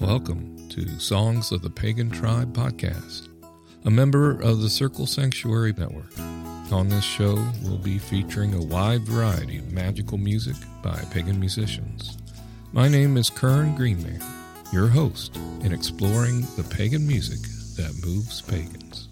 Welcome to Songs of the Pagan Tribe podcast, a member of the Circle Sanctuary Network. On this show, we'll be featuring a wide variety of magical music by pagan musicians. My name is Kern Greenman, your host in exploring the pagan music that moves pagans.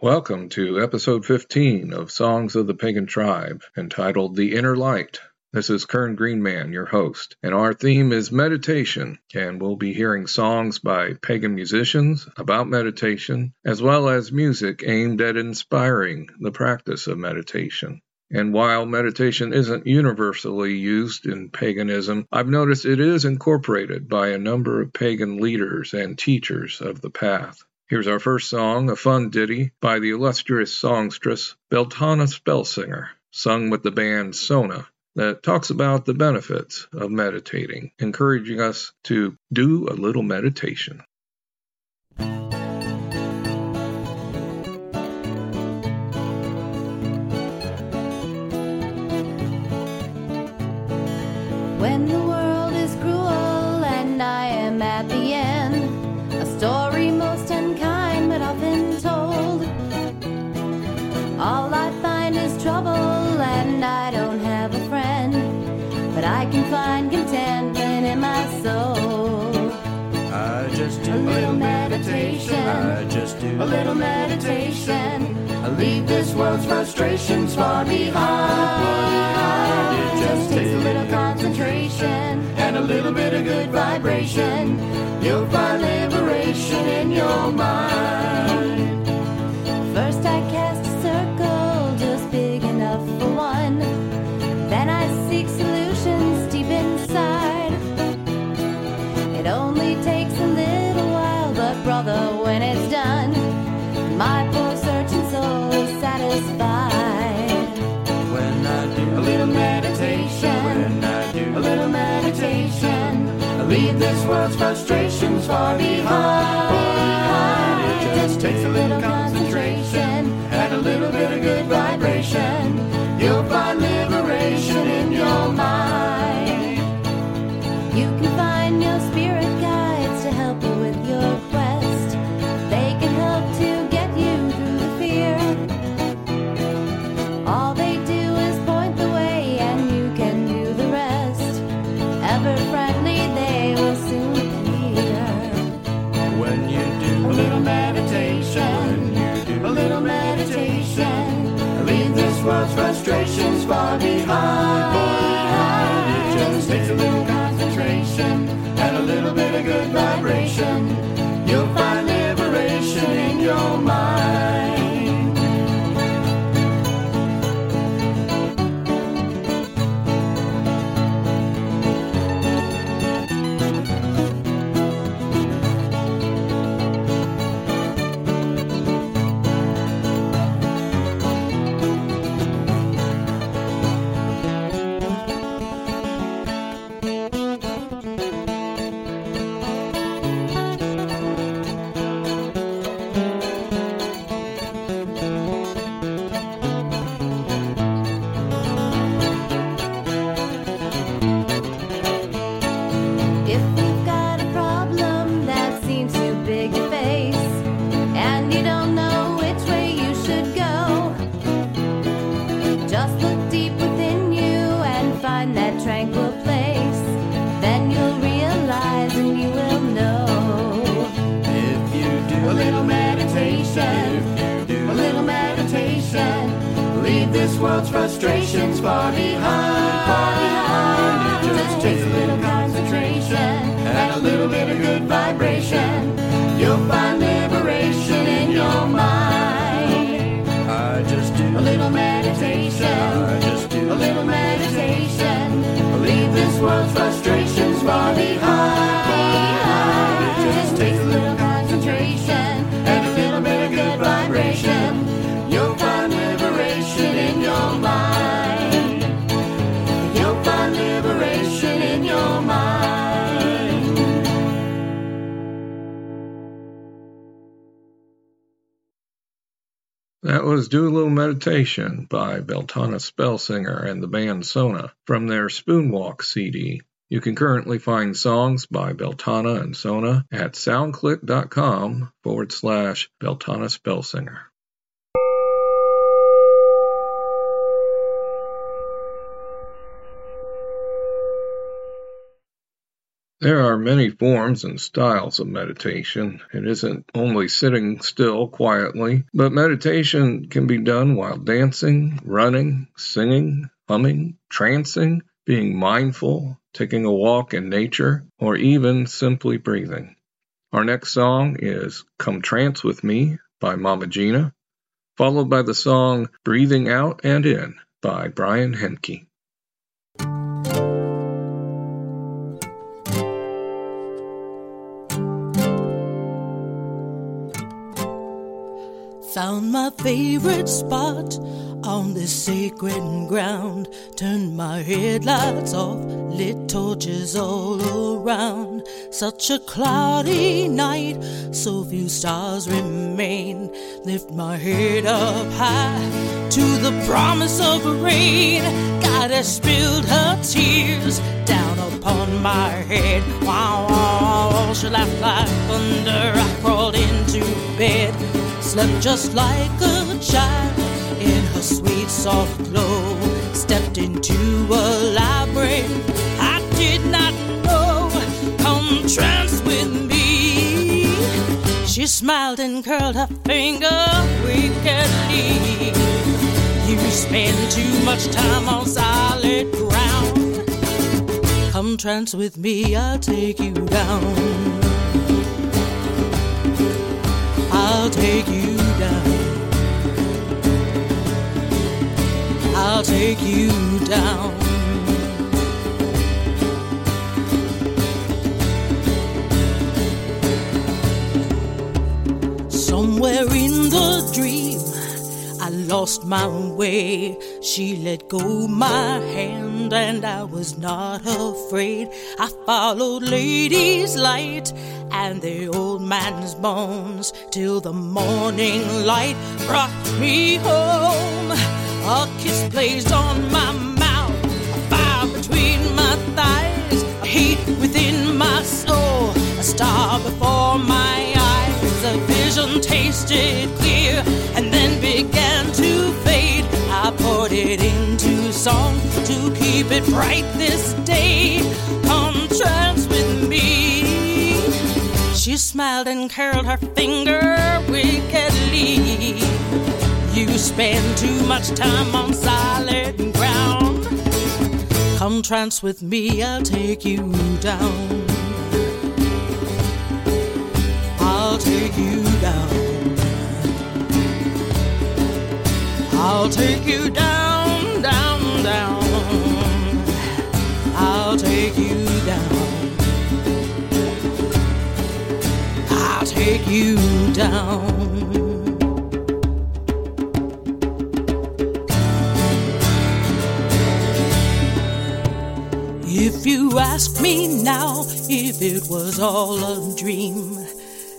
Welcome to episode 15 of Songs of the Pagan Tribe, entitled The Inner Light. This is Kern Greenman, your host, and our theme is meditation, and we'll be hearing songs by pagan musicians about meditation, as well as music aimed at inspiring the practice of meditation. And while meditation isn't universally used in paganism, I've noticed it is incorporated by a number of pagan leaders and teachers of the path. Here's our first song, a fun ditty by the illustrious songstress Beltana Spellsinger, sung with the band Sona, that talks about the benefits of meditating, encouraging us to do a little meditation. When the world is cruel and I am at the end, a story most unkind but often told, all I find is trouble and I don't have a friend, but I can find contentment in my soul. I just do a little meditation, I just do a little meditation, I leave this world's frustrations far behind. It just takes a little concentration and a little bit of good vibration, you'll find liberation in your mind. First I cast a circle just big enough for one, then I seek solutions deep inside. It only takes a little while, but brother, when it's done, my poor searching soul is satisfied. When I do a little meditation, when I do a little meditation, I leave this world's frustrations far behind. It just takes a little concentration and a little bit of good vibration, you'll find liberation in your mind. You can find your spirit guides to help you with your quest, they can help to get you through the fear. All they do is point the way and you can do the rest, ever friendly they will soon appear. When you do a little meditation, when you do a little meditation, leave this world's frustrations far behind. It just takes a little concentration and a little bit of good vibration, you'll find liberation in your mind. World's frustrations far behind. That was Do a Little Meditation by Beltana Spellsinger and the band Sona from their Spoonwalk CD. You can currently find songs by Beltana and Sona at soundclick.com/Beltana Spellsinger. There are many forms and styles of meditation. It isn't only sitting still quietly, but meditation can be done while dancing, running, singing, humming, trancing, being mindful, taking a walk in nature, or even simply breathing. Our next song is Come Trance With Me by Mama Gina, followed by the song Breathing Out and In by Brian Henke. Found my favorite spot on this sacred ground. Turned my headlights off, lit torches all around. Such a cloudy night, so few stars remain. Lift my head up high to the promise of rain. Goddess spilled her tears down upon my head. Wow, wow, wow, she laughed like thunder. I crawled into bed. Slept just like a child in her sweet soft glow. Stepped into a labyrinth I did not know. Come trance with me. She smiled and curled her finger wickedly. You spend too much time on solid ground. Come trance with me, I'll take you down. I'll take you down. I'll take you down. Somewhere in the dream, I lost my way. She let go my hand and I was not afraid. I followed Lady's light and the old man's bones till the morning light brought me home. A kiss placed on my mouth, a fire between my thighs, a heat within my soul, a star before my eyes. The vision tasted clear and then began to fade. I poured it into song to keep it bright this day. Come trance with me. She smiled and curled her finger wickedly. You spend too much time on solid ground. Come trance with me, I'll take you down. I'll take you down. I'll take you down, down, down. I'll take you down. I'll take you down. If you ask me now if it was all a dream,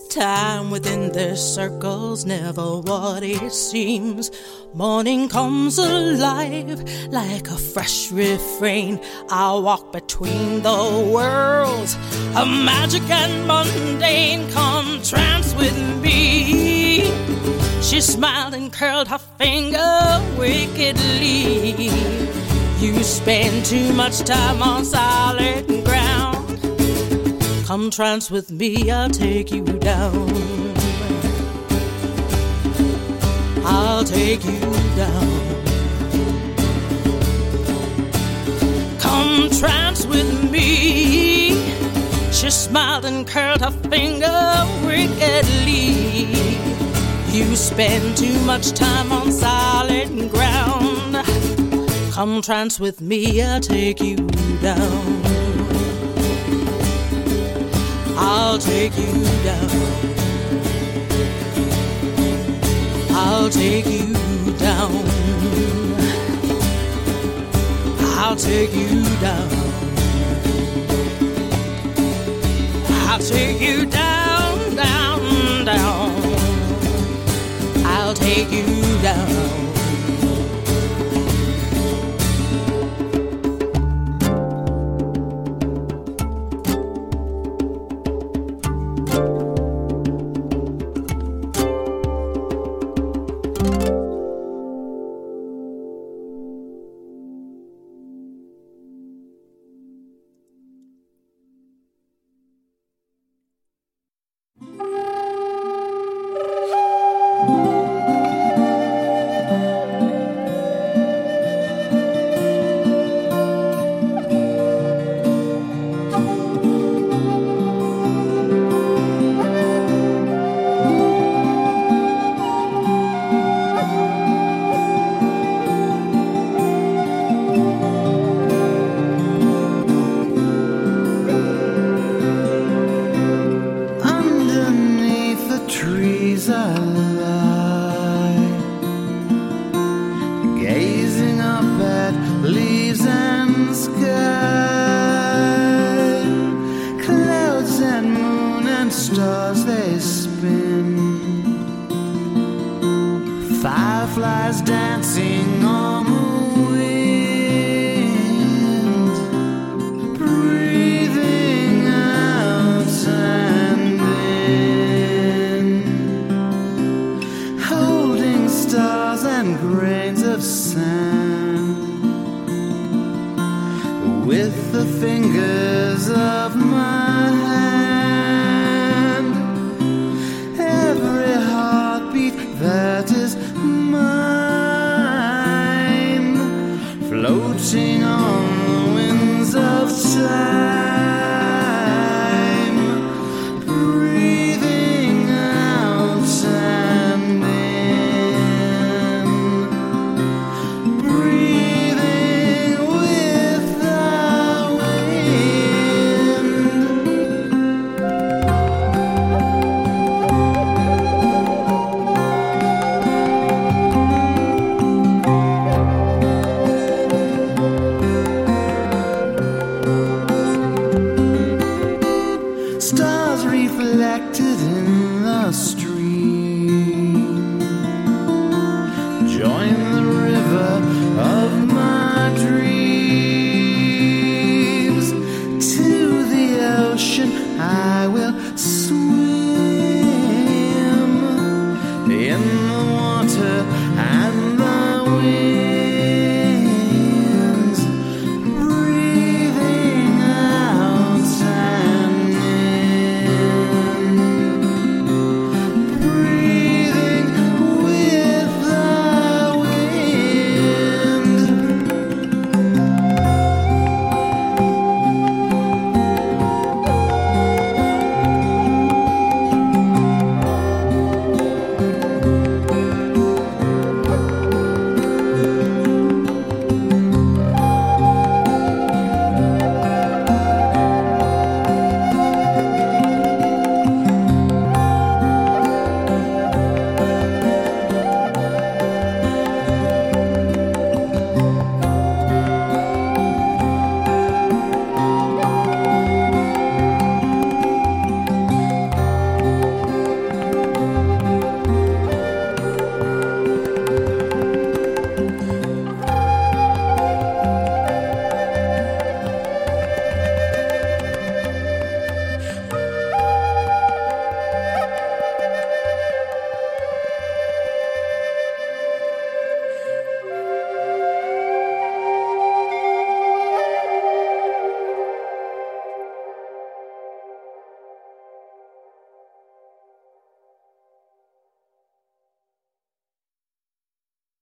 time within their circles never what it seems. Morning comes alive like a fresh refrain. I walk between the worlds of magic and mundane. Come trance with me. She smiled and curled her finger wickedly. You spend too much time on solid ground. Come trance with me, I'll take you down. I'll take you down. Come trance with me. She smiled and curled her finger wickedly. You spend too much time on solid ground. Come trance with me, I'll take you down. I'll take you down. I'll take you down. I'll take you down. I'll take you down, down, down. I'll take you down. down.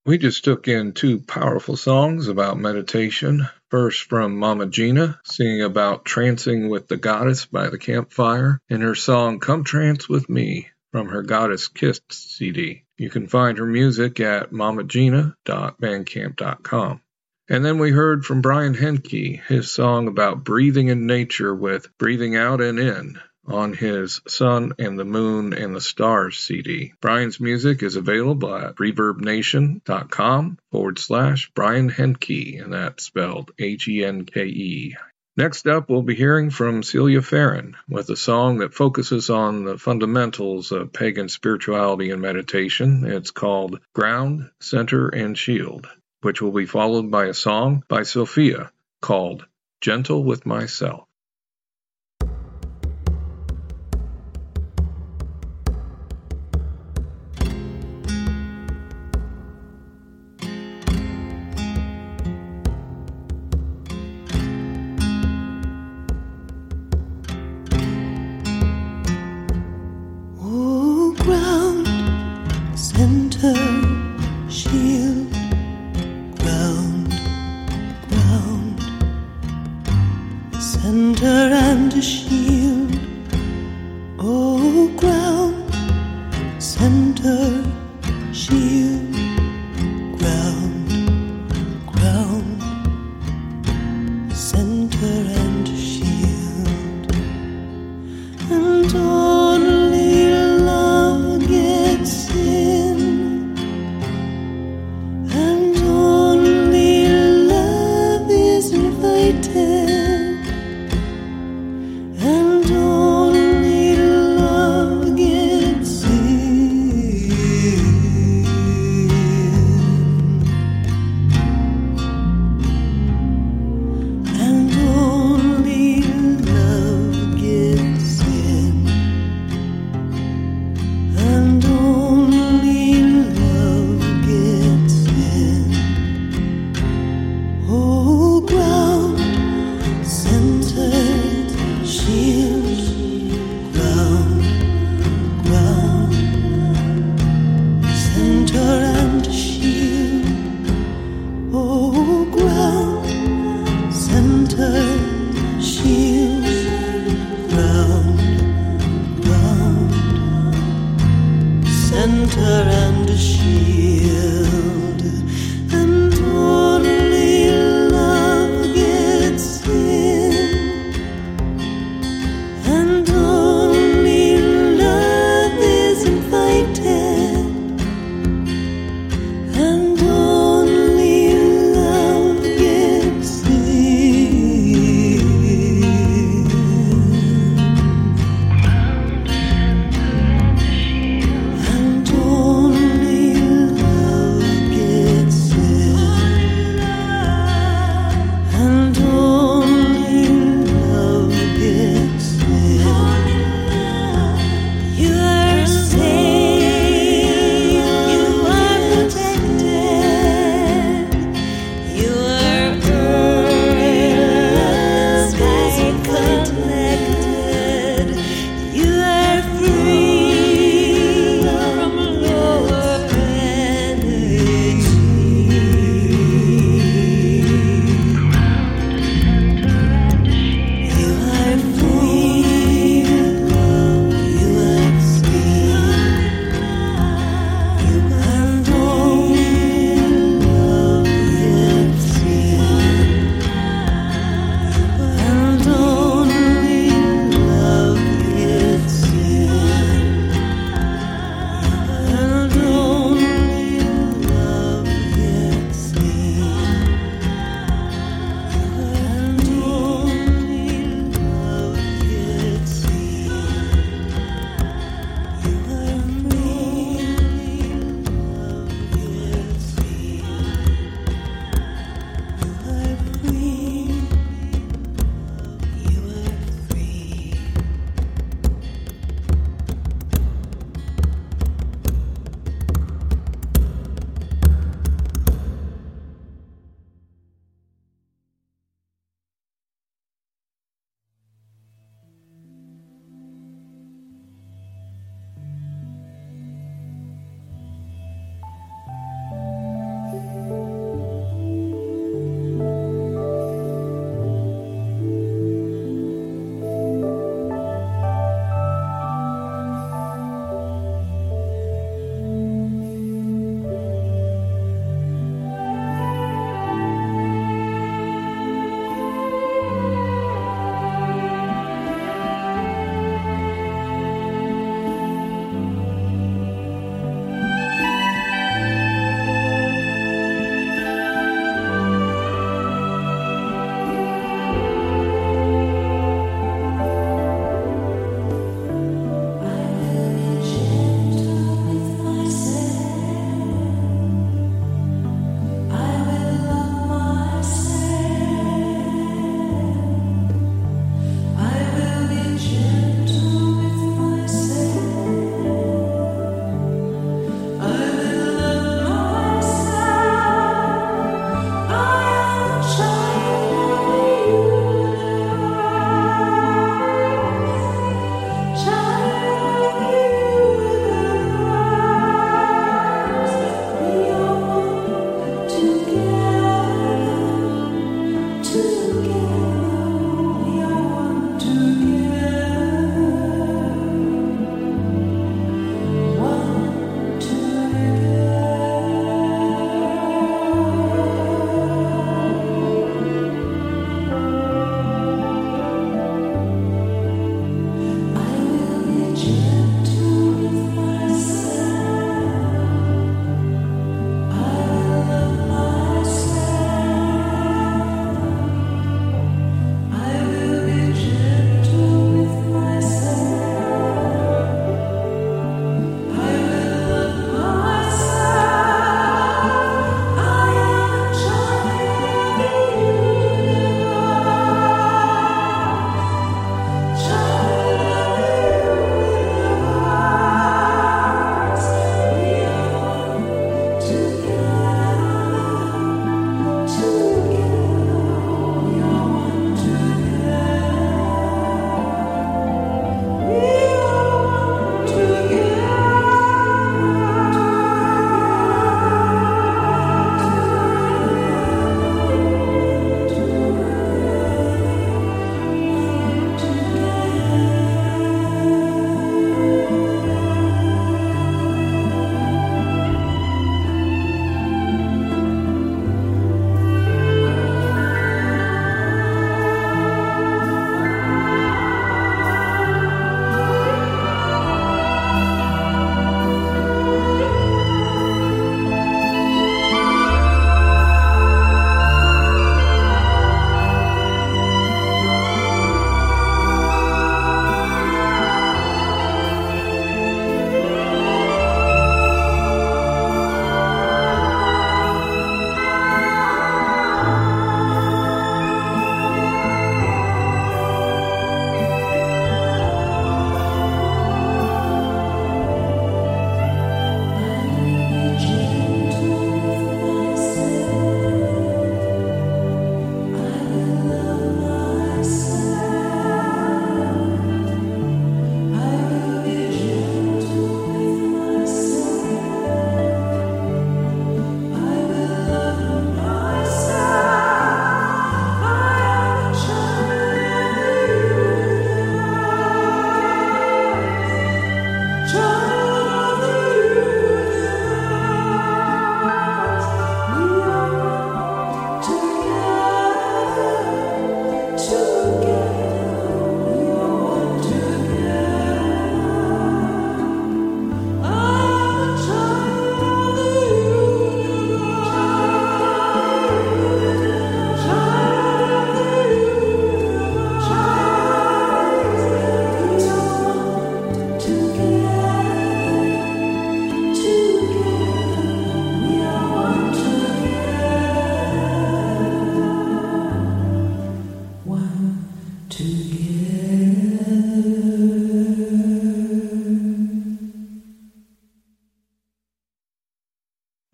We just took in two powerful songs about meditation. First from Mama Gina, singing about trancing with the goddess by the campfire, and her song Come Trance With Me from her Goddess Kissed CD. You can find her music at mamagina.bandcamp.com. And then we heard from Brian Henke, his song about breathing in nature with Breathing Out and In, on his Sun and the Moon and the Stars CD. Brian's music is available at ReverbNation.com/Brian Henke, and that's spelled Henke. Next up, we'll be hearing from Celia Farran with a song that focuses on the fundamentals of pagan spirituality and meditation. It's called Ground, Center, and Shield, which will be followed by a song by Sophia called Gentle with Myself.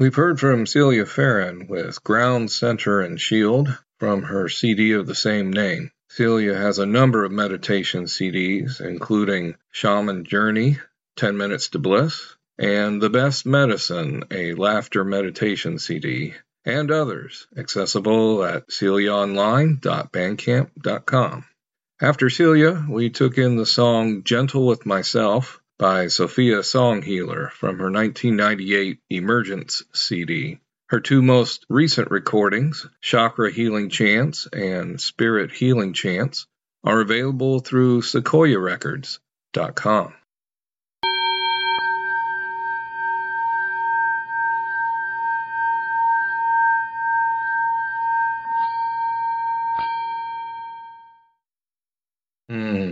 We've heard from Celia Farran with Ground, Center, and Shield from her CD of the same name. Celia has a number of meditation CDs, including Shaman Journey, 10 Minutes to Bliss, and The Best Medicine, a laughter meditation CD, and others, accessible at celiaonline.bandcamp.com. After Celia, we took in the song Gentle With Myself by Sophia Songhealer from her 1998 Emergence CD. Her two most recent recordings, Chakra Healing Chants and Spirit Healing Chants, are available through SequoiaRecords.com.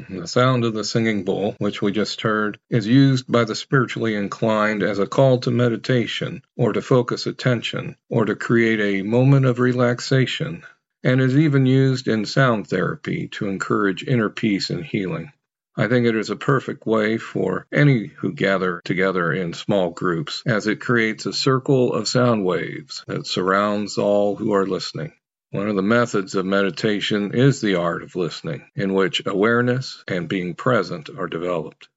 The sound of the singing bowl, which we just heard, is used by the spiritually inclined as a call to meditation, or to focus attention, or to create a moment of relaxation, and is even used in sound therapy to encourage inner peace and healing. I think it is a perfect way for any who gather together in small groups, as it creates a circle of sound waves that surrounds all who are listening. One of the methods of meditation is the art of listening, in which awareness and being present are developed.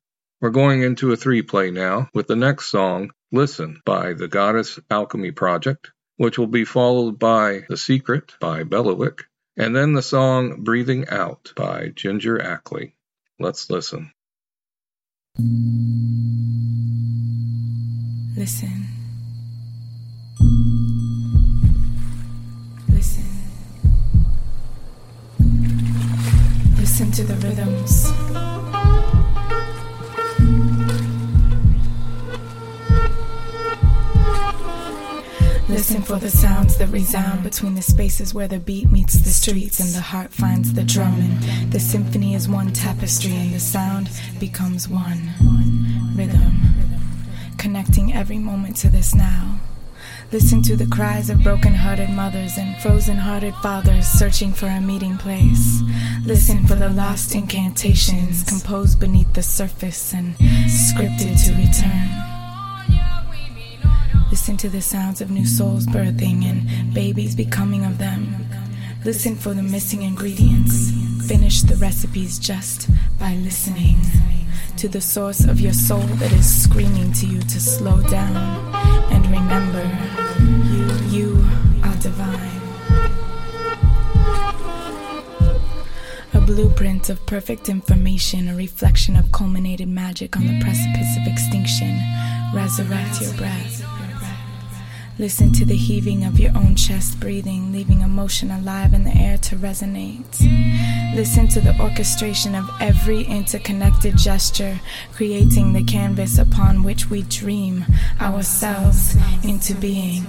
We're going into a 3-play now with the next song, Listen, by the Goddess Alchemy Project, which will be followed by The Secret by Bellowick, and then the song Breathing Out by Ginger Ackley. Let's listen. Listen. Listen to the rhythms. Listen for the sounds that resound between the spaces where the beat meets the streets and the heart finds the drumming. The symphony is one tapestry and the sound becomes one rhythm, connecting every moment to this now. Listen to the cries of broken-hearted mothers and frozen-hearted fathers searching for a meeting place. Listen for the lost incantations composed beneath the surface and scripted to return. Listen to the sounds of new souls birthing and babies becoming of them. Listen for the missing ingredients. Finish the recipes just by listening to the source of your soul that is screaming to you to slow down and remember you are divine. A blueprint of perfect information, a reflection of culminated magic on the precipice of extinction. Resurrect your breath. Listen to the heaving of your own chest breathing, leaving emotion alive in the air to resonate. Listen to the orchestration of every interconnected gesture, creating the canvas upon which we dream ourselves into being.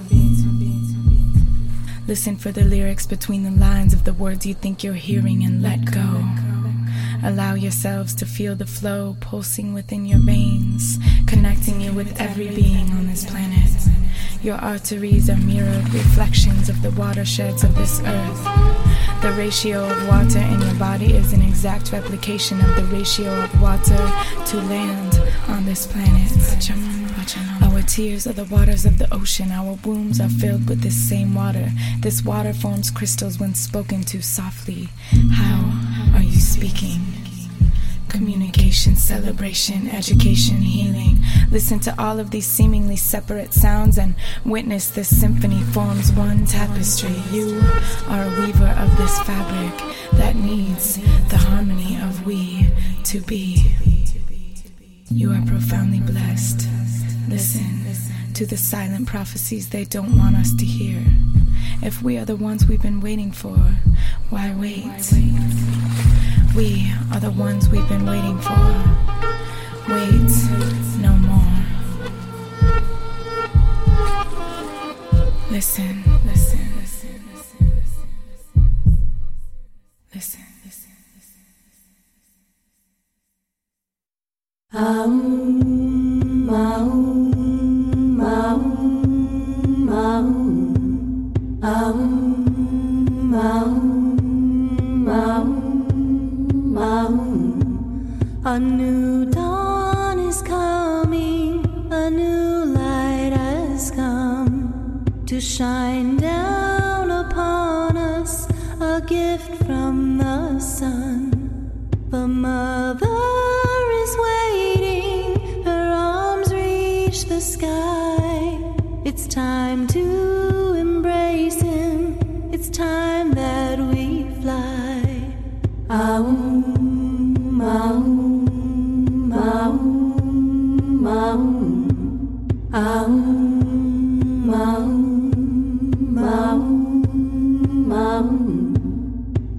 Listen for the lyrics between the lines of the words you think you're hearing and let go. Allow yourselves to feel the flow pulsing within your veins, connecting you with every being on this planet. Your arteries are mirrored reflections of the watersheds of this earth. The ratio of water in your body is an exact replication of the ratio of water to land on this planet. Our tears are the waters of the ocean. Our wombs are filled with this same water. This water forms crystals when spoken to softly. How are you speaking? Communication, celebration, education, healing. Listen to all of these seemingly separate sounds and witness this symphony forms one tapestry. You are a weaver of this fabric that needs the harmony of we to be. You are profoundly blessed. Listen to the silent prophecies they don't want us to hear. If we are the ones we've been waiting for, why wait? We are the ones we've been waiting for. Wait no more. Listen, listen, listen, listen, listen, listen, listen, listen. Aum, aum, aum, aum, aum, aum, aum. A new dawn is coming, a new light has come. to shine down upon us, a gift from the sun. The mother is waiting, her arms reach the sky. It's time to embrace him, it's time that we fly. Aum, aum, aum, aum, aum, aum, aum, aum.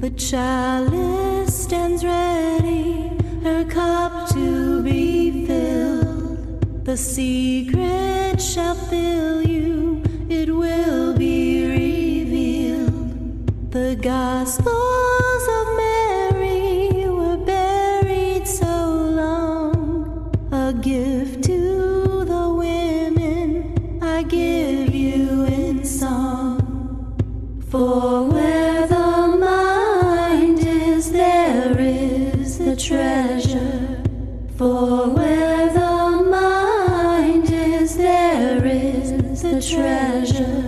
The chalice stands ready, her cup to be filled. The secret shall fill you, it will be revealed. The Gospels of Mary were buried so long, a gift to the women I give you in song. For where the mind is, there is the treasure. For where the mind is, there is the treasure.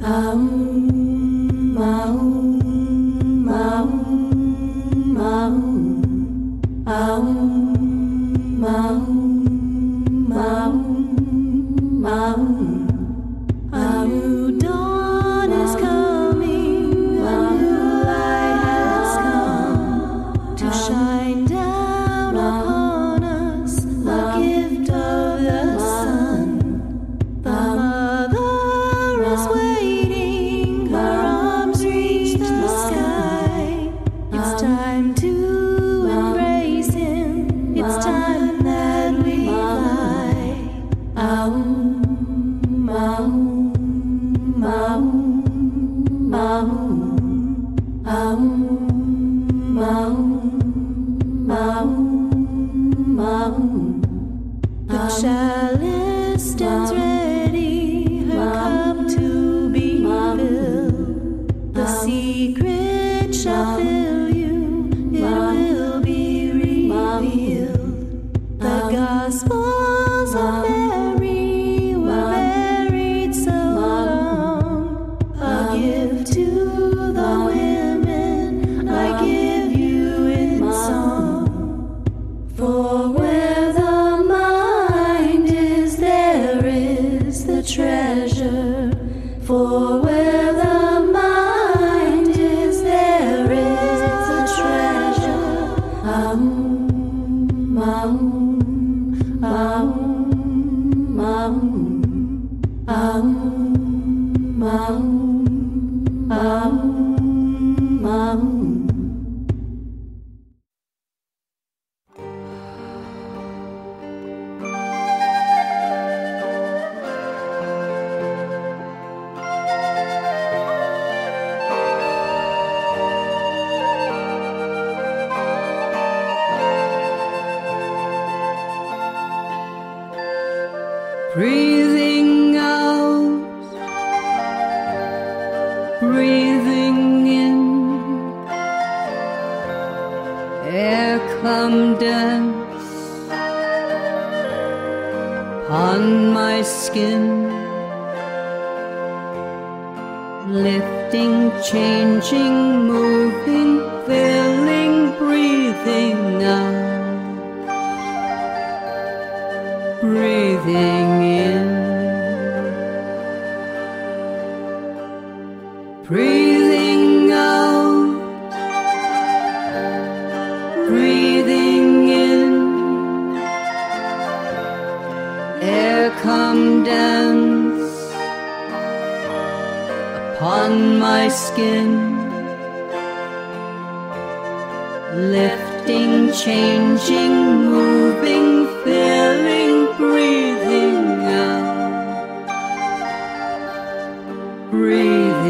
Aum, aum, aum, aum, aum, aum, aum, aum, aum. New dawn is coming, a new light has come to shine down upon us, a gift of the sun. The mother is waiting, her arms reach the sky. It's time to embrace him, it's time that we fly. Aum, aum, aum, aum, aum, aum, aum, aum. The chalice stands ready, her cup to be filled. The secret shall fill you, it will be revealed. The Gospels of Mary were buried so long, a gift to the women I give you in song. For where the mind is, there is the treasure. For where the mind is, there is the treasure. Aum, aum, aum, aum, aum, aum, aum, aum. Breathing out, breathing in, air come dance on my skin, lifting, changing, moving, filling, breathing out, breathing. Breathing out, breathing in, air come dance upon my skin, lifting, changing, moving, filling, breathing out, breathing.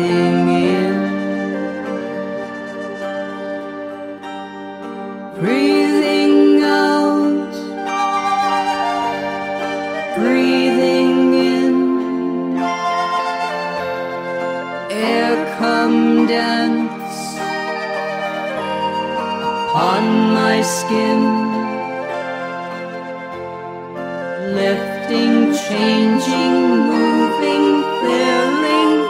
Skin, lifting, changing, moving, filling.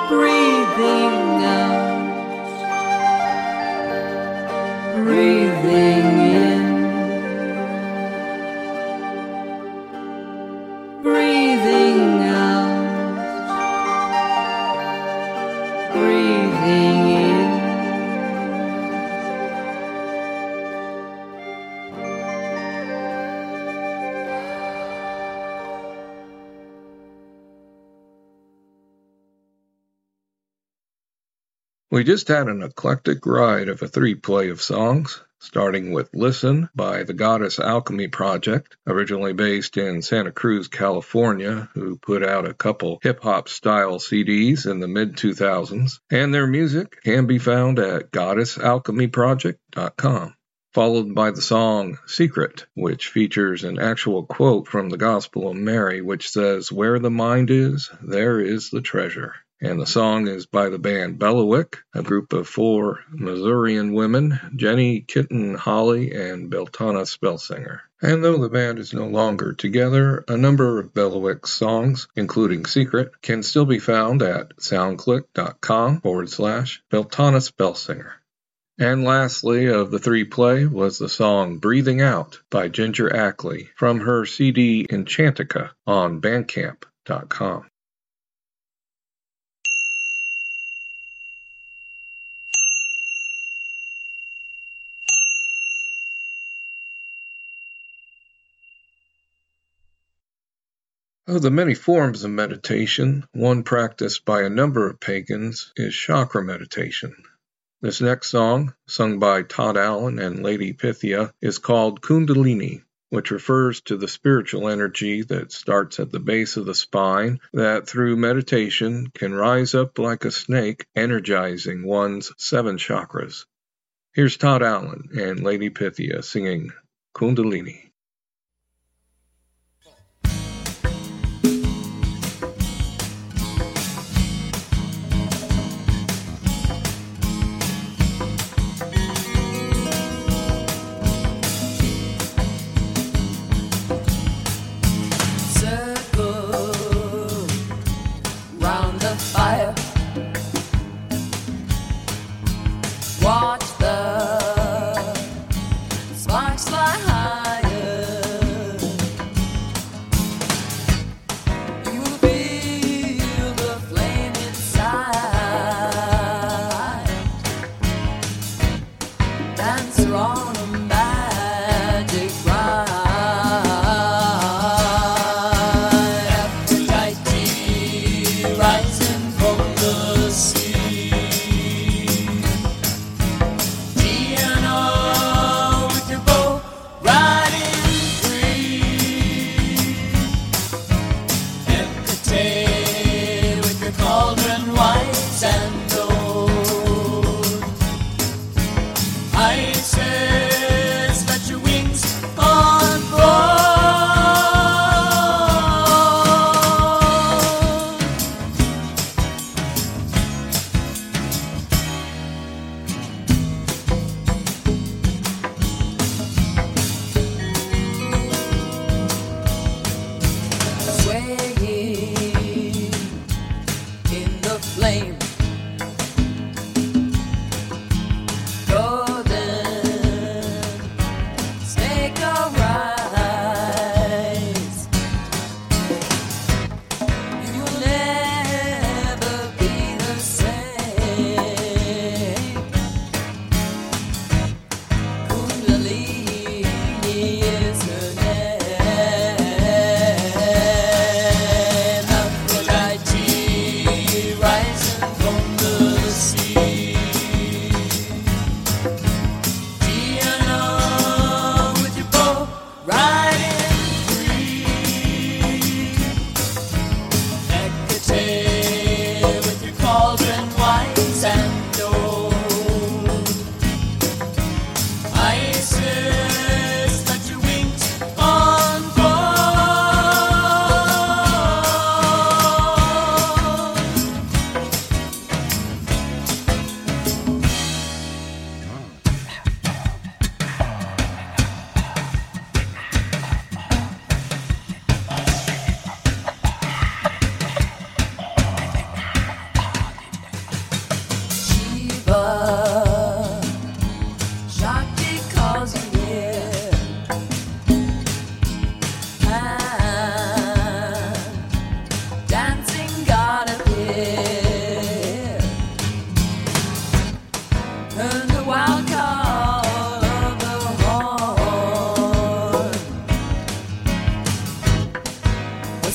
We just had an eclectic ride of a three-play of songs, starting with Listen by the Goddess Alchemy Project, originally based in Santa Cruz, California, who put out a couple hip-hop-style CDs in the mid-2000s, and their music can be found at goddessalchemyproject.com. Followed by the song Secret, which features an actual quote from the Gospel of Mary, which says, "Where the mind is, there is the treasure." And the song is by the band Bellowick, a group of four Missourian women, Jenny, Kitten, Holly, and Beltana Spellsinger. And though the band is no longer together, a number of Bellowick's songs, including Secret, can still be found at soundclick.com/Beltana Spellsinger. And lastly of the three play was the song Breathing Out by Ginger Ackley from her CD Enchantica on bandcamp.com. Of the many forms of meditation, one practiced by a number of pagans is chakra meditation. This next song, sung by Todd Allen and Lady Pythia, is called Kundalini, which refers to the spiritual energy that starts at the base of the spine that, through meditation, can rise up like a snake, energizing one's seven chakras. Here's Todd Allen and Lady Pythia singing Kundalini.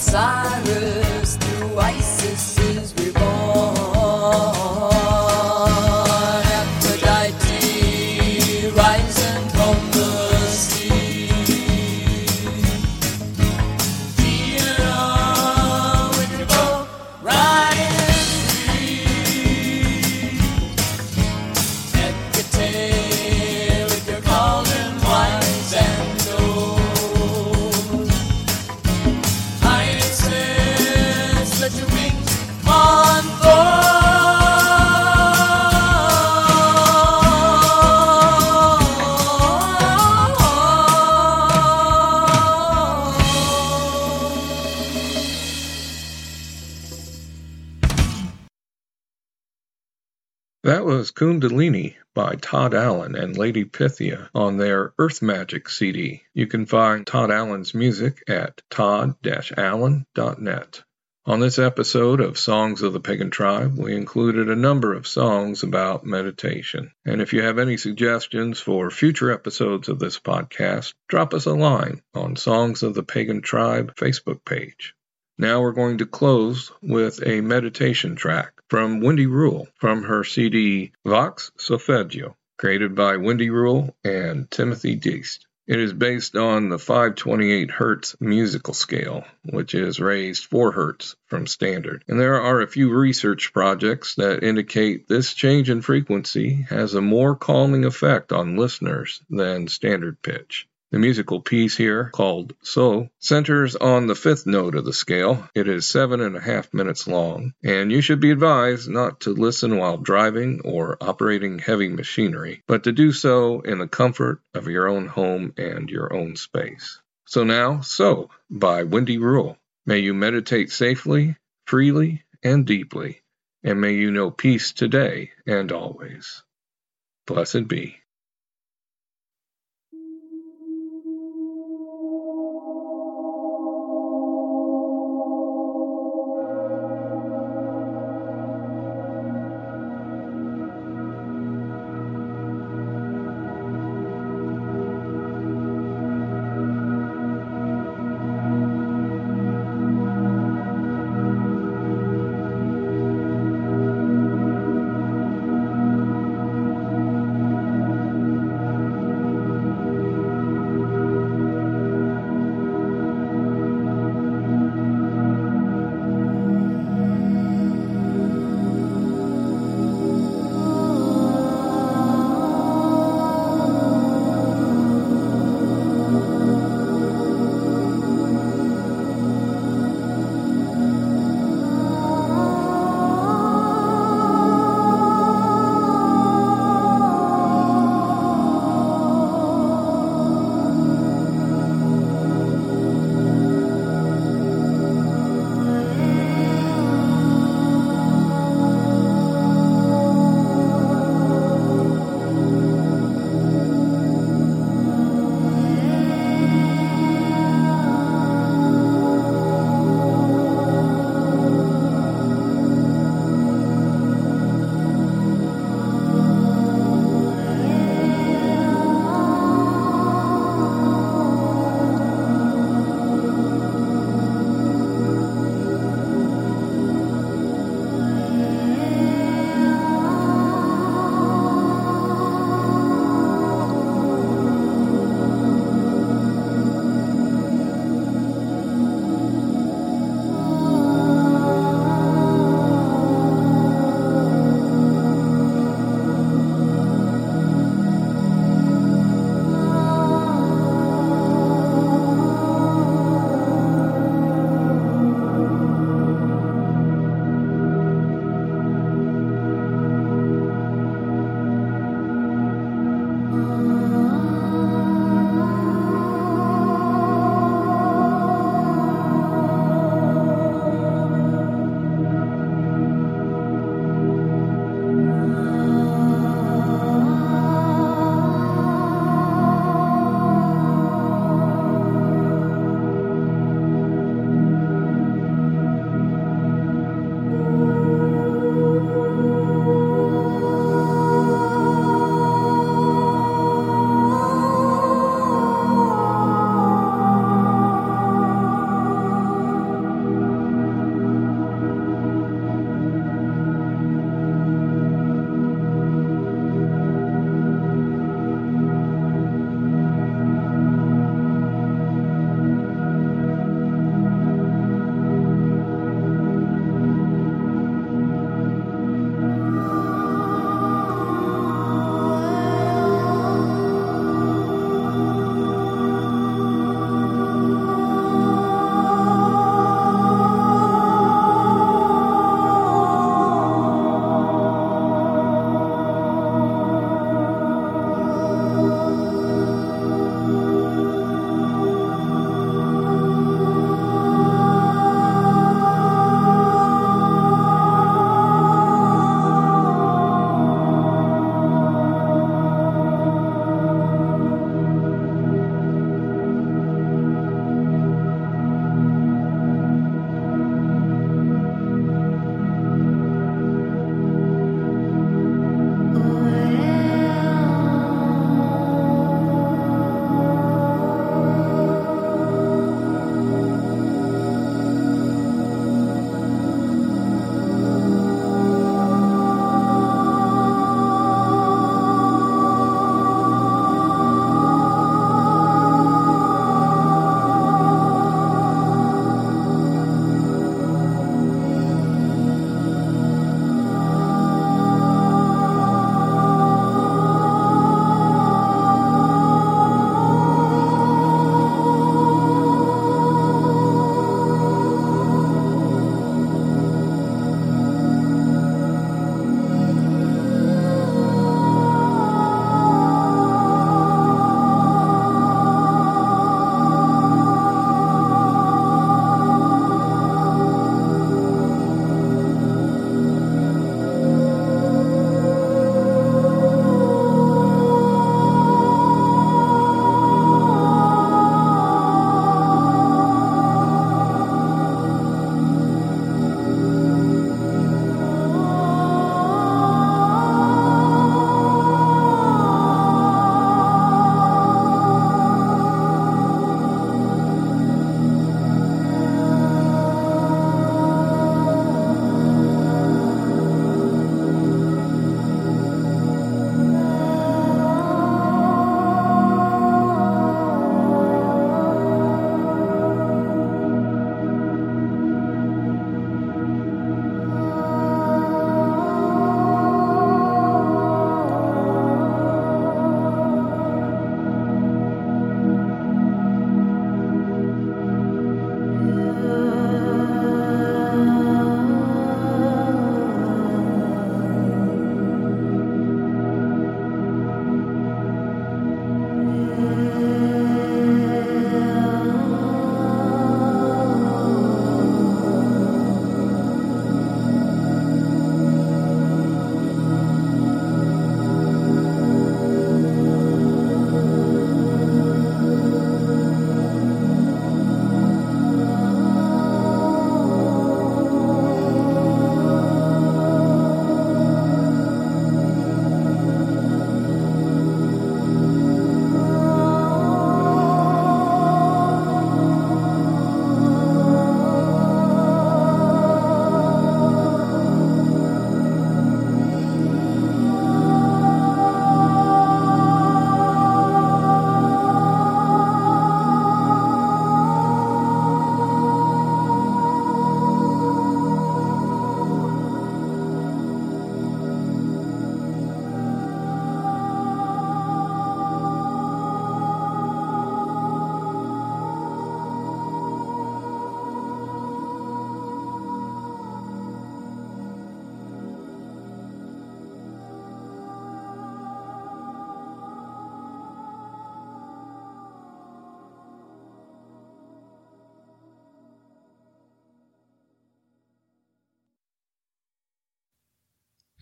Cyrus through Isis is reborn. That was Kundalini by Todd Allen and Lady Pythia on their Earth Magic CD. You can find Todd Allen's music at todd-allen.net. On this episode of Songs of the Pagan Tribe, we included a number of songs about meditation. And if you have any suggestions for future episodes of this podcast, drop us a line on Songs of the Pagan Tribe Facebook page. Now we're going to close with a meditation track from Wendy Rule from her CD Vox Solfeggio, created by Wendy Rule and Timothy Deist. It is based on the 528 Hz musical scale, which is raised 4 Hz from standard. And there are a few research projects that indicate this change in frequency has a more calming effect on listeners than standard pitch. The musical piece here, called So, centers on the 5th note of the scale. It is 7.5 minutes long, and you should be advised not to listen while driving or operating heavy machinery, but to do so in the comfort of your own home and your own space. So now, So, by Wendy Rule. May you meditate safely, freely, and deeply, and may you know peace today and always. Blessed be.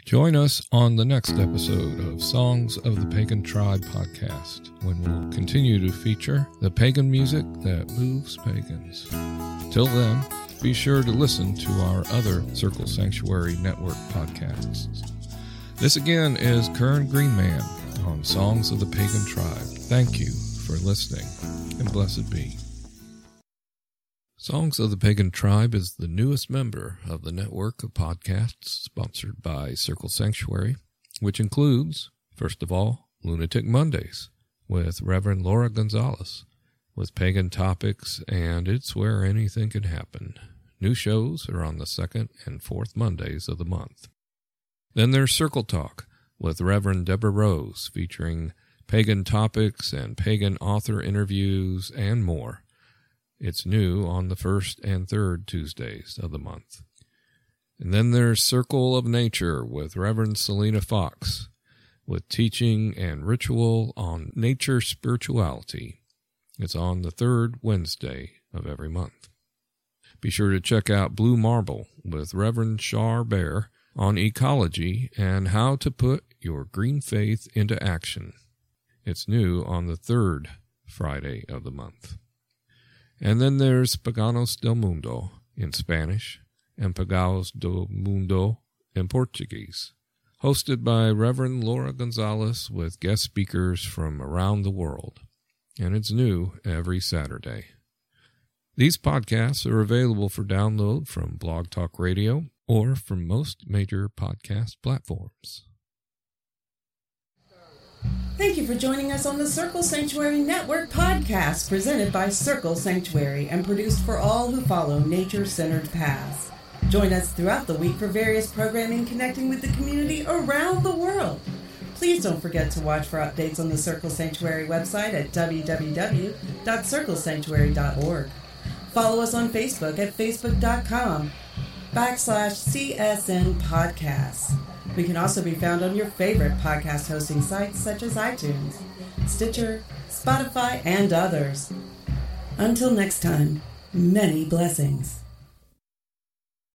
Join us on the next episode of Songs of the Pagan Tribe podcast, when we'll continue to feature the pagan music that moves pagans. Till then, be sure to listen to our other Circle Sanctuary Network podcasts. This again is Kern Greenman on Songs of the Pagan Tribe. Thank you for listening, and blessed be. Songs of the Pagan Tribe is the newest member of the network of podcasts sponsored by Circle Sanctuary, which includes, first of all, Lunatic Mondays with Reverend Laura Gonzalez, with pagan topics, and it's where anything can happen. New shows are on the second and fourth Mondays of the month. Then there's Circle Talk with Reverend Deborah Rose, featuring pagan topics and pagan author interviews and more. It's new on the first and third Tuesdays of the month. And then there's Circle of Nature with Reverend Selena Fox, with teaching and ritual on nature spirituality. It's on the third Wednesday of every month. Be sure to check out Blue Marble with Reverend Shar Bear on ecology and how to put your green faith into action. It's new on the third Friday of the month. And then there's Paganos del Mundo in Spanish and Pagaos do Mundo in Portuguese, hosted by Reverend Laura Gonzalez with guest speakers from around the world. And it's new every Saturday. These podcasts are available for download from Blog Talk Radio or from most major podcast platforms. Thank you for joining us on the Circle Sanctuary Network podcast, presented by Circle Sanctuary and produced for all who follow nature-centered paths. Join us throughout the week for various programming connecting with the community around the world. Please don't forget to watch for updates on the Circle Sanctuary website at www.circlesanctuary.org. Follow us on Facebook at facebook.com/CSN podcasts. We can also be found on your favorite podcast hosting sites such as iTunes, Stitcher, Spotify, and others. Until next time, many blessings.